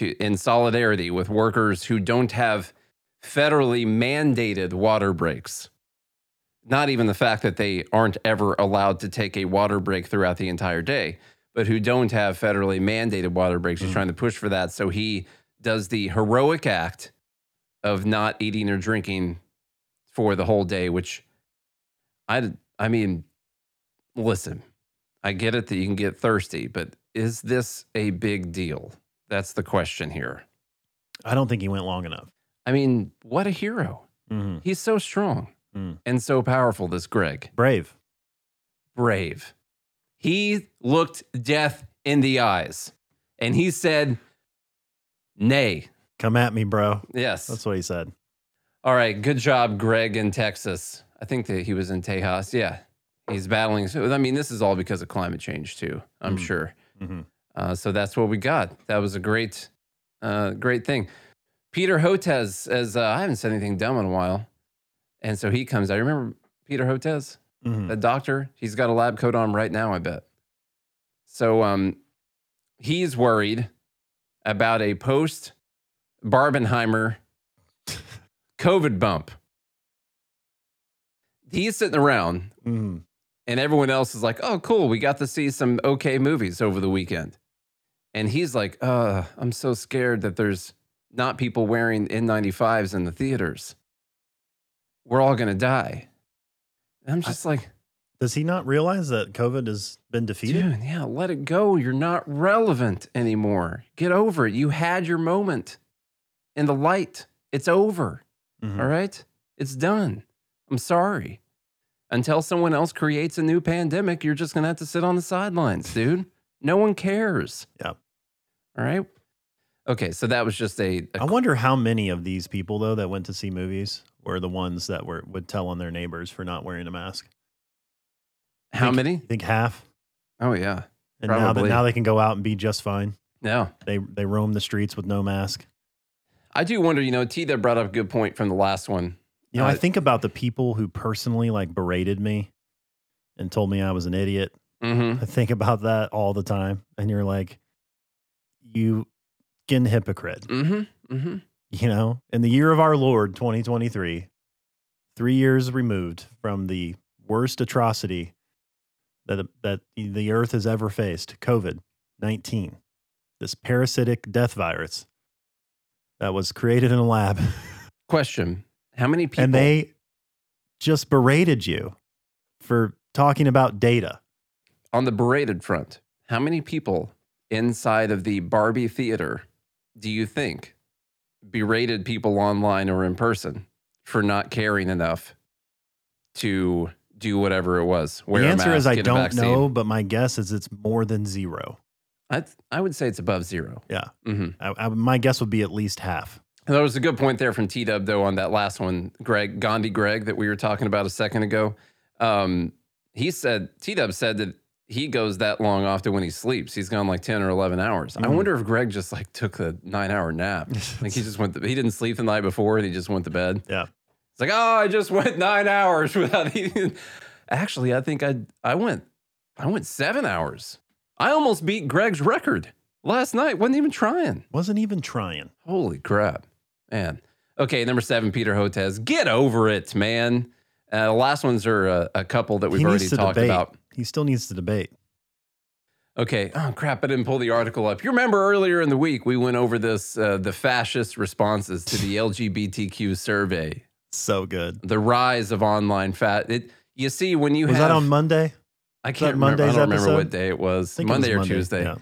in solidarity with workers who don't have federally mandated water breaks. Not even the fact that they aren't ever allowed to take a water break throughout the entire day, but who don't have federally mandated water breaks. He's trying to push for that. So he does the heroic act of not eating or drinking for the whole day, which I mean, listen, I get it that you can get thirsty, but is this a big deal? That's the question here. I don't think he went long enough. I mean, what a hero. Mm-hmm. He's so strong. And so powerful, this Greg. Brave. He looked death in the eyes, and he said, nay. Come at me, bro. Yes. That's what he said. All right, good job, Greg, in Texas. I think that he was in Tejas. Yeah, he's battling. I mean, this is all because of climate change, too, I'm sure. Mm-hmm. So that's what we got. That was a great thing. Peter Hotez says, I haven't said anything dumb in a while. And so he comes out. Remember Peter Hotez, the doctor? He's got a lab coat on right now, I bet. So he's worried about a post-Barbenheimer COVID bump. He's sitting around, and everyone else is like, oh, cool, we got to see some okay movies over the weekend. And he's like, I'm so scared that there's not people wearing N95s in the theaters. We're all going to die. And I'm just like... Does he not realize that COVID has been defeated? Dude, yeah, let it go. You're not relevant anymore. Get over it. You had your moment in the light. It's over. Mm-hmm. All right? It's done. I'm sorry. Until someone else creates a new pandemic, you're just going to have to sit on the sidelines, dude. No one cares. Yeah. All right? Okay, so that was just a... I wonder how many of these people, though, that went to see movies... were the ones that would tell on their neighbors for not wearing a mask. How many? I think half. Oh, yeah. And now they can go out and be just fine. Yeah. They roam the streets with no mask. I do wonder, Tita brought up a good point from the last one. I think about the people who personally berated me and told me I was an idiot. Mm-hmm. I think about that all the time. And you're like, you fucking hypocrite. Mm-hmm. Mm-hmm. In the year of our Lord, 2023, 3 years removed from the worst atrocity that the earth has ever faced, COVID-19, this parasitic death virus that was created in a lab. Question, how many people... And they just berated you for talking about data. On the berated front, how many people inside of the Barbie theater do you think berated people online or in person for not caring enough to do whatever it was? The answer is I don't know, but my guess is it's more than zero. I would say it's above zero. Yeah. Mm-hmm. My guess would be at least half. That was a good point there from T-Dub, though, on that last one, Gandhi Greg, that we were talking about a second ago. T-Dub said that he goes that long often when he sleeps. He's gone 10 or 11 hours. Mm. I wonder if Greg just took the 9-hour nap. He just went, he didn't sleep the night before and he just went to bed. Yeah. It's like, I just went 9 hours without eating. Actually, I think I went 7 hours. I almost beat Greg's record last night. Wasn't even trying. Holy crap, man. Okay. Number 7, Peter Hotez. Get over it, man. The last ones are a couple that we've already talked about. He still needs to debate. Okay. Oh, crap. I didn't pull the article up. You remember earlier in the week, we went over this, the fascist responses to the LGBTQ survey. So good. The rise of online you see, when you was that on Monday? I can't remember. I don't remember what day it was. Monday or Tuesday. Yeah.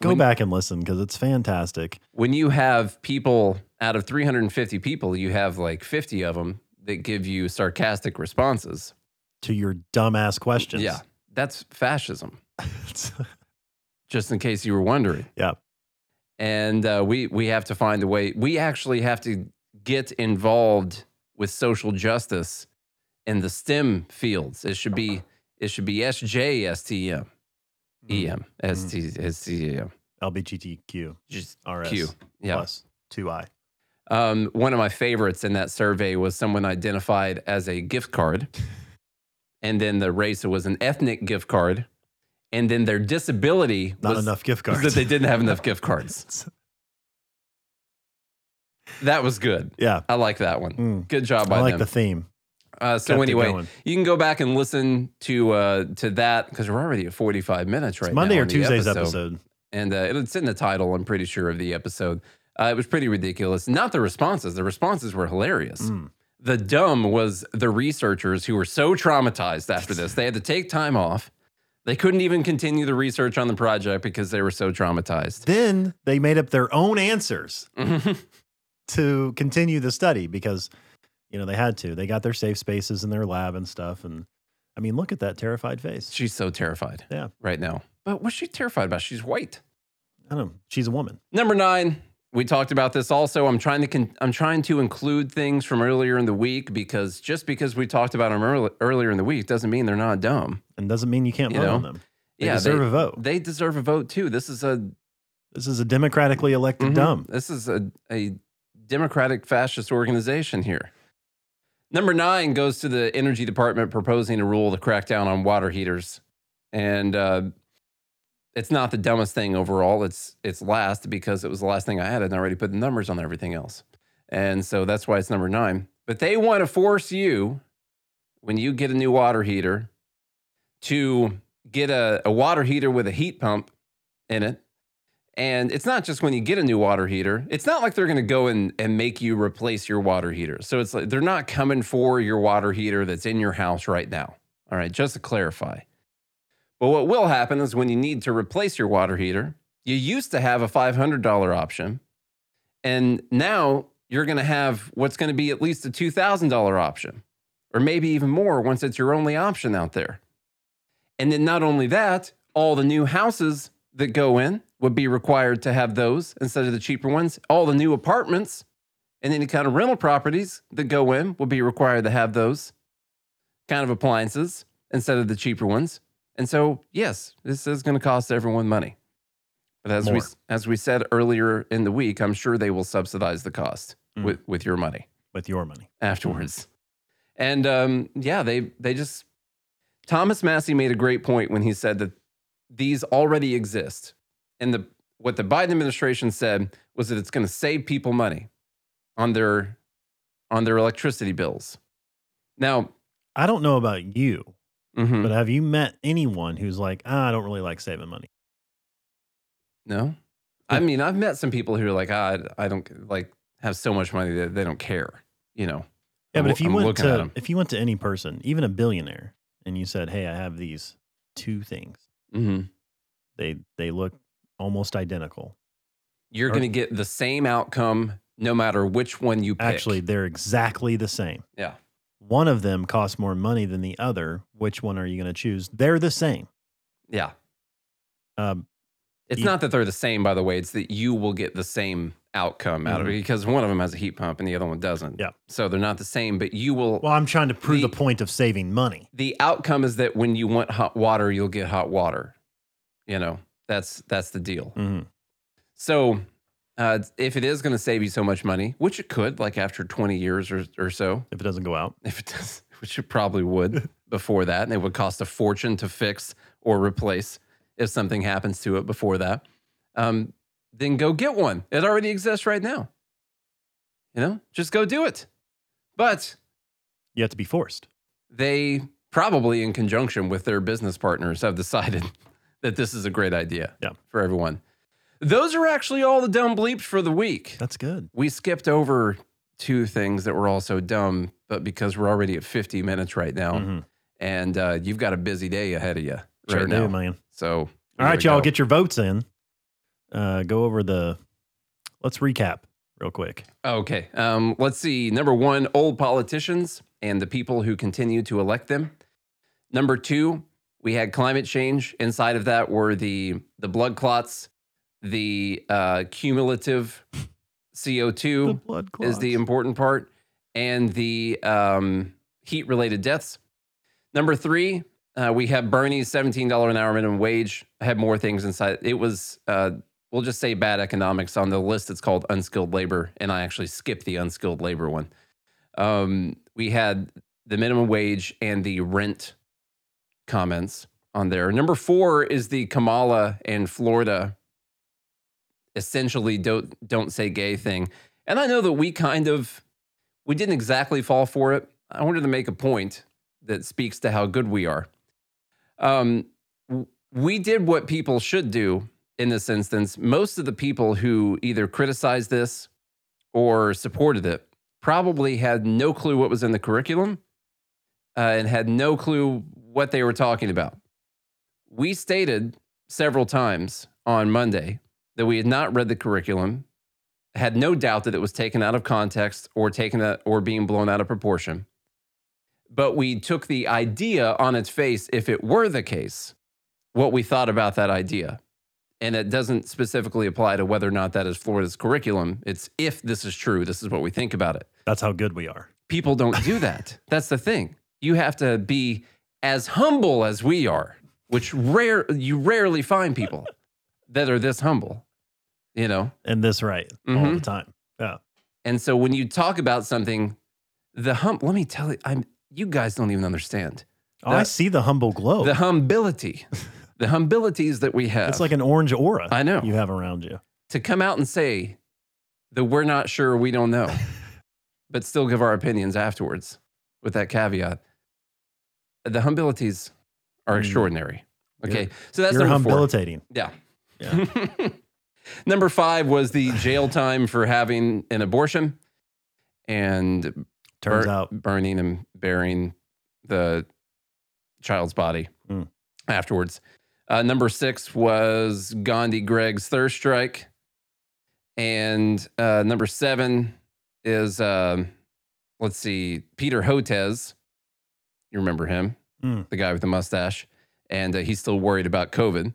Go back and listen because it's fantastic. When you have people, out of 350 people, you have 50 of them that give you sarcastic responses to your dumbass questions. Yeah, that's fascism. Just in case you were wondering. Yeah. And we have to find a way. We actually have to get involved with social justice in the STEM fields. It should be SJSTEM. LGBTQ. Just RS. Q. Yeah. Plus 2I. One of my favorites in that survey was someone identified as a gift card, and then the race was an ethnic gift card, and then their disability was that they didn't have enough gift cards. That was good. Yeah. I like that one. Good job by them. I like the theme. So anyway, you can go back and listen to that, because we're already at 45 minutes right now. It's Monday or Tuesday's episode. And it's in the title, I'm pretty sure, of the episode. It was pretty ridiculous. Not the responses. The responses were hilarious. The dumb was the researchers who were so traumatized after this. They had to take time off. They couldn't even continue the research on the project because they were so traumatized. Then they made up their own answers to continue the study because, they had to. They got their safe spaces in their lab and stuff. And, look at that terrified face. She's so terrified right now. But what's she terrified about? She's white. I don't know. She's a woman. Number 9. We talked about this also. I'm trying to include things from earlier in the week, because just because we talked about them earlier in the week doesn't mean they're not dumb. And doesn't mean you can't vote on them. They deserve a vote. They deserve a vote too. This is a democratically elected dumb. This is a democratic fascist organization here. Number 9 goes to the Energy Department proposing a rule to crack down on water heaters. And it's not the dumbest thing overall. It's last, because it was the last thing I added, and I already put the numbers on everything else. And so that's why it's number 9. But they want to force you, when you get a new water heater, to get a water heater with a heat pump in it. And it's not just when you get a new water heater. It's not like they're going to go and make you replace your water heater. So it's like they're not coming for your water heater that's in your house right now. All right, just to clarify. But what will happen is when you need to replace your water heater, you used to have a $500 option, and now you're going to have what's going to be at least a $2,000 option, or maybe even more once it's your only option out there. And then not only that, all the new houses that go in would be required to have those instead of the cheaper ones. All the new apartments and any kind of rental properties that go in will be required to have those kind of appliances instead of the cheaper ones. And so, yes, this is going to cost everyone money. But as we said earlier in the week, I'm sure they will subsidize the cost with your money. With your money. Afterwards. And, they just... Thomas Massey made a great point when he said that these already exist. And what the Biden administration said was that it's going to save people money on their electricity bills. Now... I don't know about you... Mm-hmm. But have you met anyone who's like, I don't really like saving money? No. Yeah. I've met some people who are like, I don't like have so much money that they don't care, Yeah, but if you went to any person, even a billionaire, and you said, hey, I have these two things, they look almost identical. You're going to get the same outcome no matter which one you pick. Actually, they're exactly the same. Yeah. One of them costs more money than the other. Which one are you going to choose? They're the same. Yeah. It's not that they're the same, by the way. It's that you will get the same outcome out of it, because one of them has a heat pump and the other one doesn't. Yeah. So they're not the same, but you will... Well, I'm trying to prove the point of saving money. The outcome is that when you want hot water, you'll get hot water. That's the deal. Mm-hmm. So... if it is going to save you so much money, which it could, like after 20 years or so. If it doesn't go out. If it does, which it probably would before that. And it would cost a fortune to fix or replace if something happens to it before that. Then go get one. It already exists right now. Just go do it. But. You have to be forced. They probably, in conjunction with their business partners, have decided that this is a great idea for everyone. Those are actually all the dumb bleeps for the week. That's good. We skipped over two things that were also dumb, but because we're already at 50 minutes right now, and you've got a busy day ahead of you right now, man. So, all right, y'all, get your votes in. Go over let's recap real quick. Okay. Let's see. Number 1, old politicians and the people who continue to elect them. Number 2, we had climate change. Inside of that were the blood clots. The cumulative CO2 is the important part. and the heat-related deaths. Number three, we have Bernie's $17 an hour minimum wage. I had more things inside. It was, we'll just say bad economics on the list. It's called unskilled labor, and I actually skipped the unskilled labor one. We had the minimum wage and the rent comments on there. Number four is the Kamala and Florida essentially don't say gay thing. And I know that we kind of, we didn't exactly fall for it. I wanted to make a point that speaks to how good we are. We did what people should do in this instance. Most of the people who either criticized this or supported it probably had no clue what was in the curriculum and had no clue what they were talking about. We stated several times on Monday that we had not read the curriculum, had no doubt that it was taken out of context or being blown out of proportion. But we took the idea on its face, if it were the case, what we thought about that idea. And it doesn't specifically apply to whether or not that is Florida's curriculum. It's if this is true, this is what we think about it. That's how good we are. People don't do that. That's the thing. You have to be as humble as we are, which you rarely find people that are this humble, you know? And this right all the time. Yeah. And so when you talk about something, let me tell you, you guys don't even understand. Oh, I see the humble glow. The humility. The humilities that we have. It's like an orange aura I know. You have around you. To come out and say that we're not sure, we don't know, but still give our opinions afterwards with that caveat. The humilities are extraordinary. Okay. So that's number four. You're humilitating. Yeah. Number five was the jail time for having an abortion. And turns out burning and burying the child's body afterwards. Number six was Gandhi Gregg's thirst strike. And number seven is, Peter Hotez. You remember him, the guy with the mustache. And he's still worried about COVID.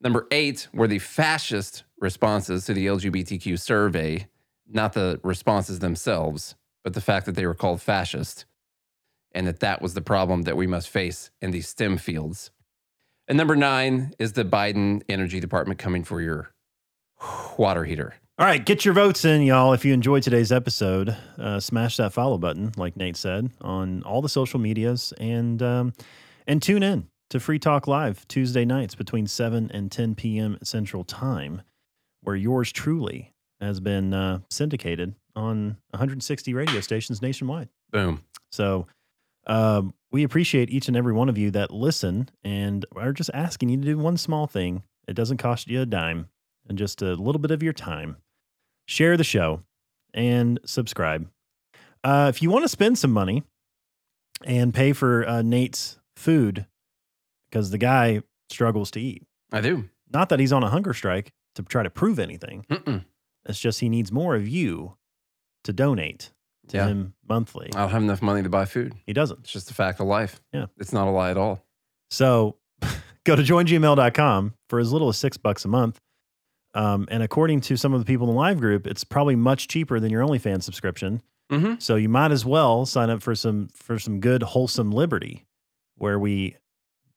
Number eight were the fascist responses to the LGBTQ survey, not the responses themselves, but the fact that they were called fascist and that was the problem that we must face in these STEM fields. And number nine is the Biden Energy Department coming for your water heater. All right, get your votes in, y'all. If you enjoyed today's episode, smash that follow button, like Nate said, on all the social medias and tune in to Free Talk Live Tuesday nights between 7 and 10 p.m. Central Time, where yours truly has been syndicated on 160 radio stations nationwide. Boom. So we appreciate each and every one of you that listen, and are just asking you to do one small thing. It doesn't cost you a dime, and just a little bit of your time. Share the show and subscribe. If you want to spend some money and pay for Nate's food, because the guy struggles to eat. I do. Not that he's on a hunger strike to try to prove anything. Mm-mm. It's just he needs more of you to donate to him monthly. I don't have enough money to buy food. He doesn't. It's just a fact of life. Yeah. It's not a lie at all. So go to joingmail.com for as little as $6 a month. And according to some of the people in the live group, it's probably much cheaper than your OnlyFans subscription. Mm-hmm. So you might as well sign up for some good, wholesome liberty, where we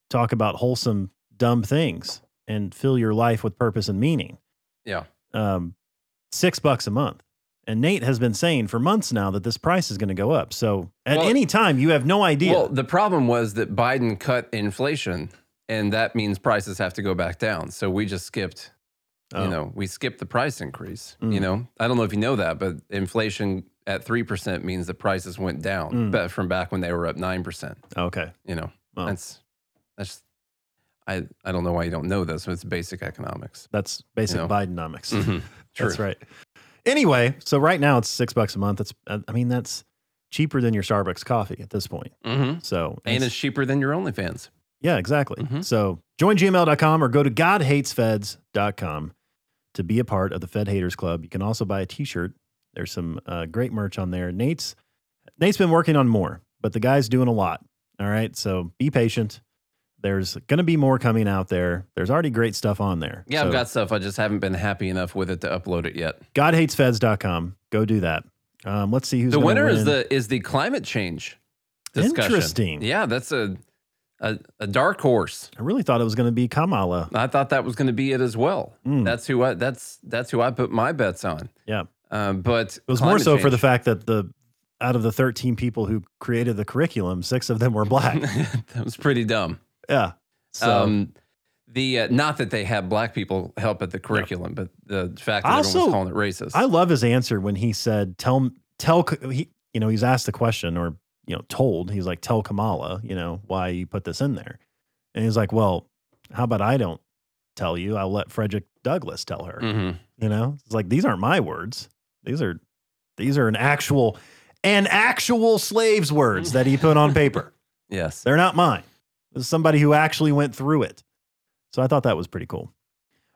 talk about wholesome, dumb things and fill your life with purpose and meaning. Yeah. $6 a month. And Nate has been saying for months now that this price is going to go up. So at any time, you have no idea. Well, the problem was that Biden cut inflation, and that means prices have to go back down. So we just skipped... we skip the price increase, I don't know if you know that, but inflation at 3% means the prices went down but from back when they were up 9%. Okay. I don't know why you don't know this, but it's basic economics. That's basic Bidenomics. Mm-hmm. True. That's right. Anyway, so right now it's $6 a month. It's, that's cheaper than your Starbucks coffee at this point. Mm-hmm. So, and it's cheaper than your OnlyFans. Yeah, exactly. Mm-hmm. So join gmail.com or go to godhatesfeds.com to be a part of the Fed Haters Club. You can also buy a t-shirt. There's some great merch on there. Nate's been working on more, but the guy's doing a lot. All right, so be patient. There's going to be more coming out there. There's already great stuff on there. Yeah, so, I've got stuff. I just haven't been happy enough with it to upload it yet. Godhatesfeds.com. Go do that. Let's see who's the winner win. is the climate change discussion. Interesting. Yeah, that's a dark horse. I really thought it was going to be Kamala. I thought that was going to be it as well. Mm. That's who I put my bets on. Yeah, but it was more so for the fact that out of the 13 people who created the curriculum, 6 of them were black. That was pretty dumb. Yeah. So not that they had black people help at the curriculum, yeah, but the fact that everyone was calling it racist. I love his answer when he said, he's asked the question or, he's like, tell Kamala, why you put this in there. And he's like, well, how about I don't tell you? I'll let Frederick Douglass tell her, mm-hmm. It's like, these aren't my words. These are an actual slave's words that he put on paper. Yes. They're not mine. This is somebody who actually went through it. So I thought that was pretty cool.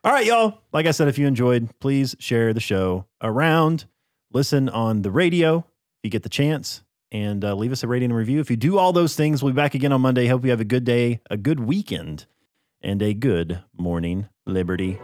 All right, y'all. Like I said, if you enjoyed, please share the show around, listen on the radio if you get the chance, and leave us a rating and review. If you do all those things, we'll be back again on Monday. Hope you have a good day, a good weekend, and a good morning, Liberty.